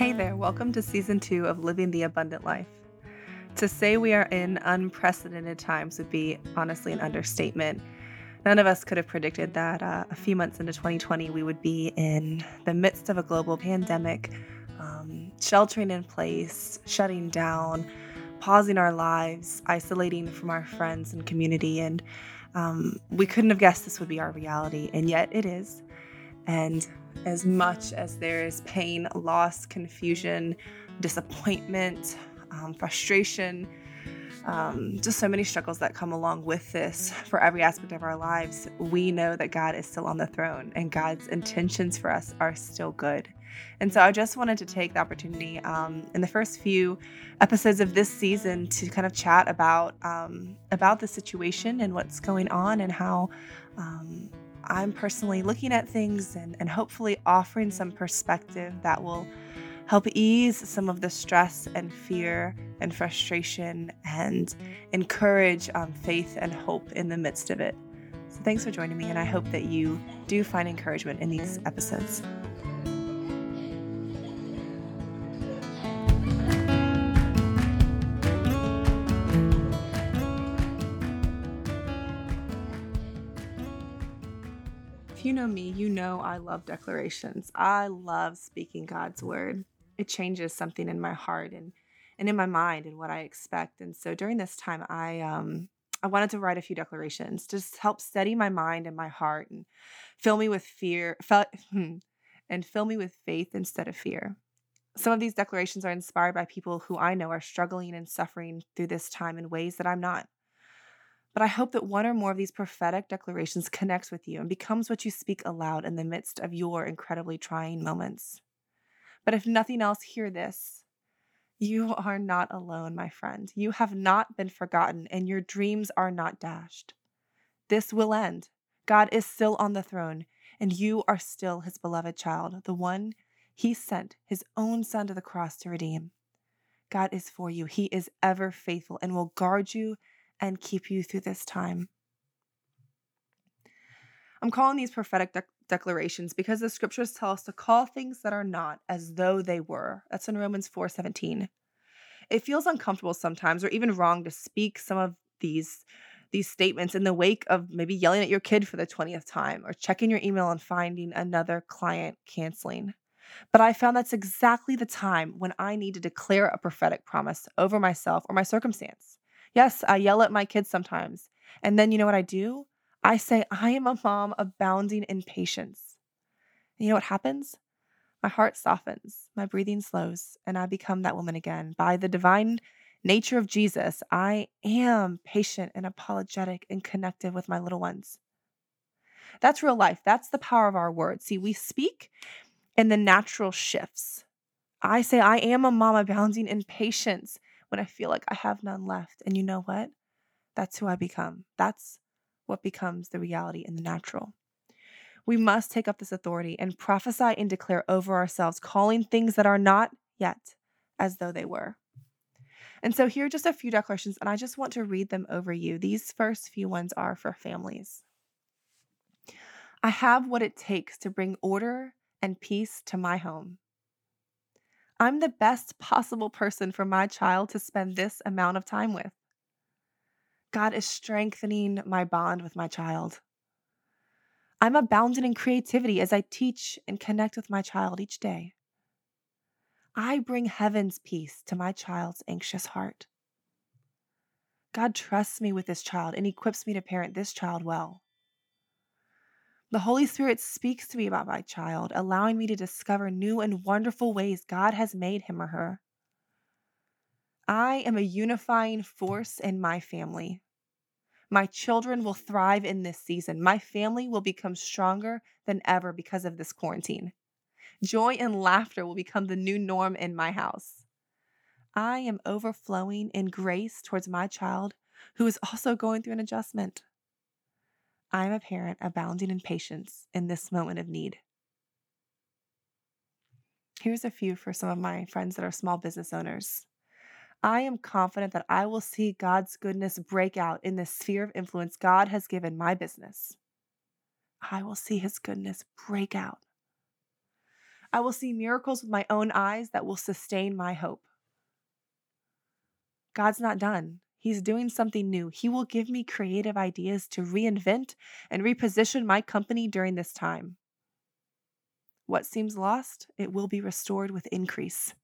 Hey there, welcome to Season 2 of Living the Abundant Life. To say we are in unprecedented times would be honestly an understatement. None of us could have predicted that a few months into 2020 we would be in the midst of a global pandemic, sheltering in place, shutting down, pausing our lives, isolating from our friends and community, and we couldn't have guessed this would be our reality, and yet it is. And as much as there is pain, loss, confusion, disappointment, frustration, just so many struggles that come along with this for every aspect of our lives, we know that God is still on the throne and God's intentions for us are still good. And so I just wanted to take the opportunity in the first few episodes of this season to kind of chat about the situation and what's going on and how I'm personally looking at things and hopefully offering some perspective that will help ease some of the stress and fear and frustration and encourage faith and hope in the midst of it. So thanks for joining me, and I hope that you do find encouragement in these episodes. If you know me, you know I love declarations. I love speaking God's word. It changes something in my heart and in my mind and what I expect. And so during this time, I wanted to write a few declarations, just help steady my mind and my heart and fill me with faith instead of fear. Some of these declarations are inspired by people who I know are struggling and suffering through this time in ways that I'm not. But I hope that one or more of these prophetic declarations connects with you and becomes what you speak aloud in the midst of your incredibly trying moments. But if nothing else, hear this. You are not alone, my friend. You have not been forgotten, and your dreams are not dashed. This will end. God is still on the throne, and you are still his beloved child, the one he sent his own son to the cross to redeem. God is for you. He is ever faithful and will guard you and keep you through this time. I'm calling these prophetic declarations because the scriptures tell us to call things that are not as though they were. That's in Romans 4.17. It feels uncomfortable sometimes or even wrong to speak some of these statements in the wake of maybe yelling at your kid for the 20th time or checking your email and finding another client canceling. But I found that's exactly the time when I need to declare a prophetic promise over myself or my circumstance. Yes, I yell at my kids sometimes. And then you know what I do? I say, I am a mom abounding in patience. And you know what happens? My heart softens, my breathing slows, and I become that woman again. By the divine nature of Jesus, I am patient and apologetic and connective with my little ones. That's real life. That's the power of our words. See, we speak and the natural shifts. I say, I am a mom abounding in patience when I feel like I have none left. And you know what? That's who I become. That's what becomes the reality in the natural. We must take up this authority and prophesy and declare over ourselves, calling things that are not yet as though they were. And so here are just a few declarations, and I just want to read them over you. These first few ones are for families. I have what it takes to bring order and peace to my home. I'm the best possible person for my child to spend this amount of time with. God is strengthening my bond with my child. I'm abounding in creativity as I teach and connect with my child each day. I bring heaven's peace to my child's anxious heart. God trusts me with this child and equips me to parent this child well. The Holy Spirit speaks to me about my child, allowing me to discover new and wonderful ways God has made him or her. I am a unifying force in my family. My children will thrive in this season. My family will become stronger than ever because of this quarantine. Joy and laughter will become the new norm in my house. I am overflowing in grace towards my child, who is also going through an adjustment. I am a parent abounding in patience in this moment of need. Here's a few for some of my friends that are small business owners. I am confident that I will see God's goodness break out in the sphere of influence God has given my business. I will see his goodness break out. I will see miracles with my own eyes that will sustain my hope. God's not done. He's doing something new. He will give me creative ideas to reinvent and reposition my company during this time. What seems lost, it will be restored with increase.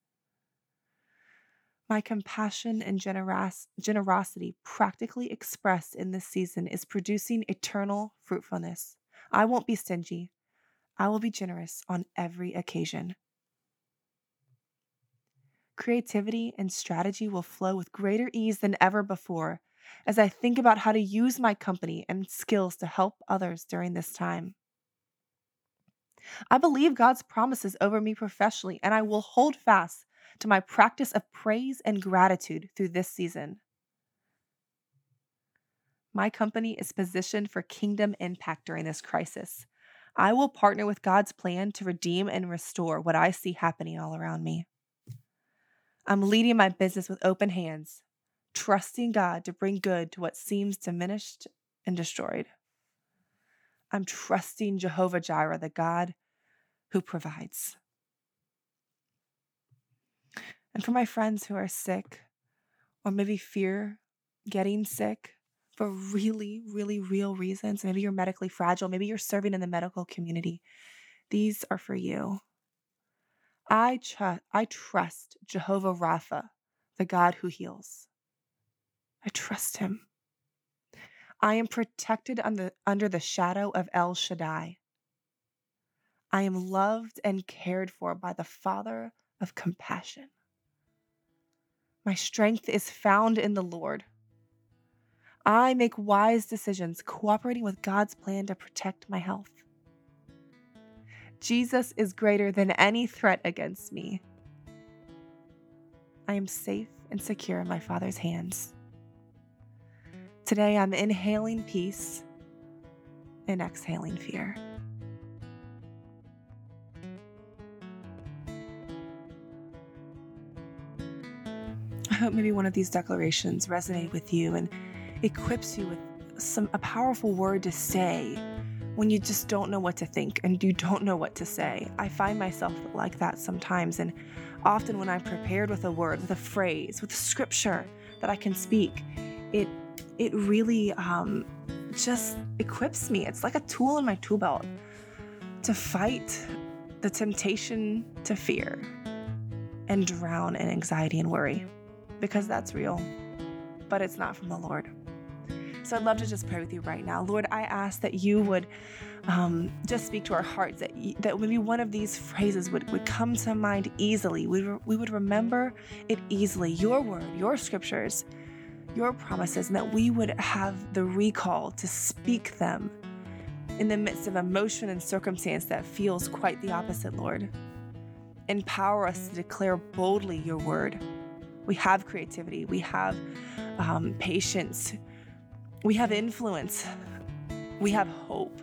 My compassion and generosity practically expressed in this season is producing eternal fruitfulness. I won't be stingy. I will be generous on every occasion. Creativity and strategy will flow with greater ease than ever before as I think about how to use my company and skills to help others during this time. I believe God's promises over me professionally, and I will hold fast to my practice of praise and gratitude through this season. My company is positioned for kingdom impact during this crisis. I will partner with God's plan to redeem and restore what I see happening all around me. I'm leading my business with open hands, trusting God to bring good to what seems diminished and destroyed. I'm trusting Jehovah Jireh, the God who provides. And for my friends who are sick, or maybe fear getting sick for really, really real reasons, maybe you're medically fragile, maybe you're serving in the medical community, these are for you. I trust Jehovah Rapha, the God who heals. I trust him. I am protected under the shadow of El Shaddai. I am loved and cared for by the Father of compassion. My strength is found in the Lord. I make wise decisions, cooperating with God's plan to protect my health. Jesus is greater than any threat against me. I am safe and secure in my Father's hands. Today, I'm inhaling peace and exhaling fear. I hope maybe one of these declarations resonated with you and equips you with a powerful word to say when you just don't know what to think and you don't know what to say. I find myself like that sometimes, and often when I'm prepared with a word, with a phrase, with a scripture that I can speak, it really just equips me. It's like a tool in my tool belt to fight the temptation to fear and drown in anxiety and worry. Because that's real, but it's not from the Lord. So I'd love to just pray with you right now. Lord, I ask that you would just speak to our hearts, that maybe one of these phrases would come to mind easily. We would remember it easily, your word, your scriptures, your promises, and that we would have the recall to speak them in the midst of emotion and circumstance that feels quite the opposite, Lord. Empower us to declare boldly your word. We have creativity, we have patience, we have influence, we have hope,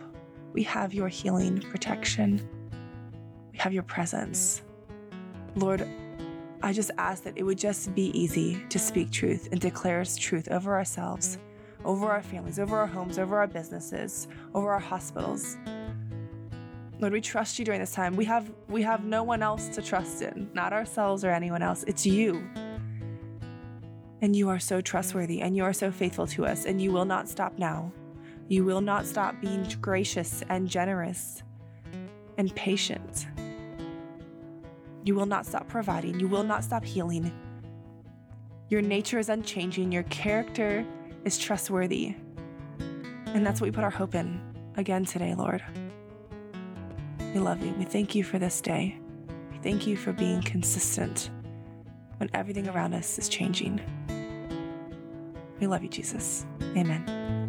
we have your healing protection, we have your presence. Lord, I just ask that it would just be easy to speak truth and declare truth over ourselves, over our families, over our homes, over our businesses, over our hospitals. Lord, we trust you during this time. We have no one else to trust in, not ourselves or anyone else. It's you. And you are so trustworthy, and you are so faithful to us, and you will not stop now. You will not stop being gracious and generous and patient. You will not stop providing. You will not stop healing. Your nature is unchanging. Your character is trustworthy. And that's what we put our hope in again today, Lord. We love you. We thank you for this day. We thank you for being consistent when everything around us is changing. We love you, Jesus. Amen.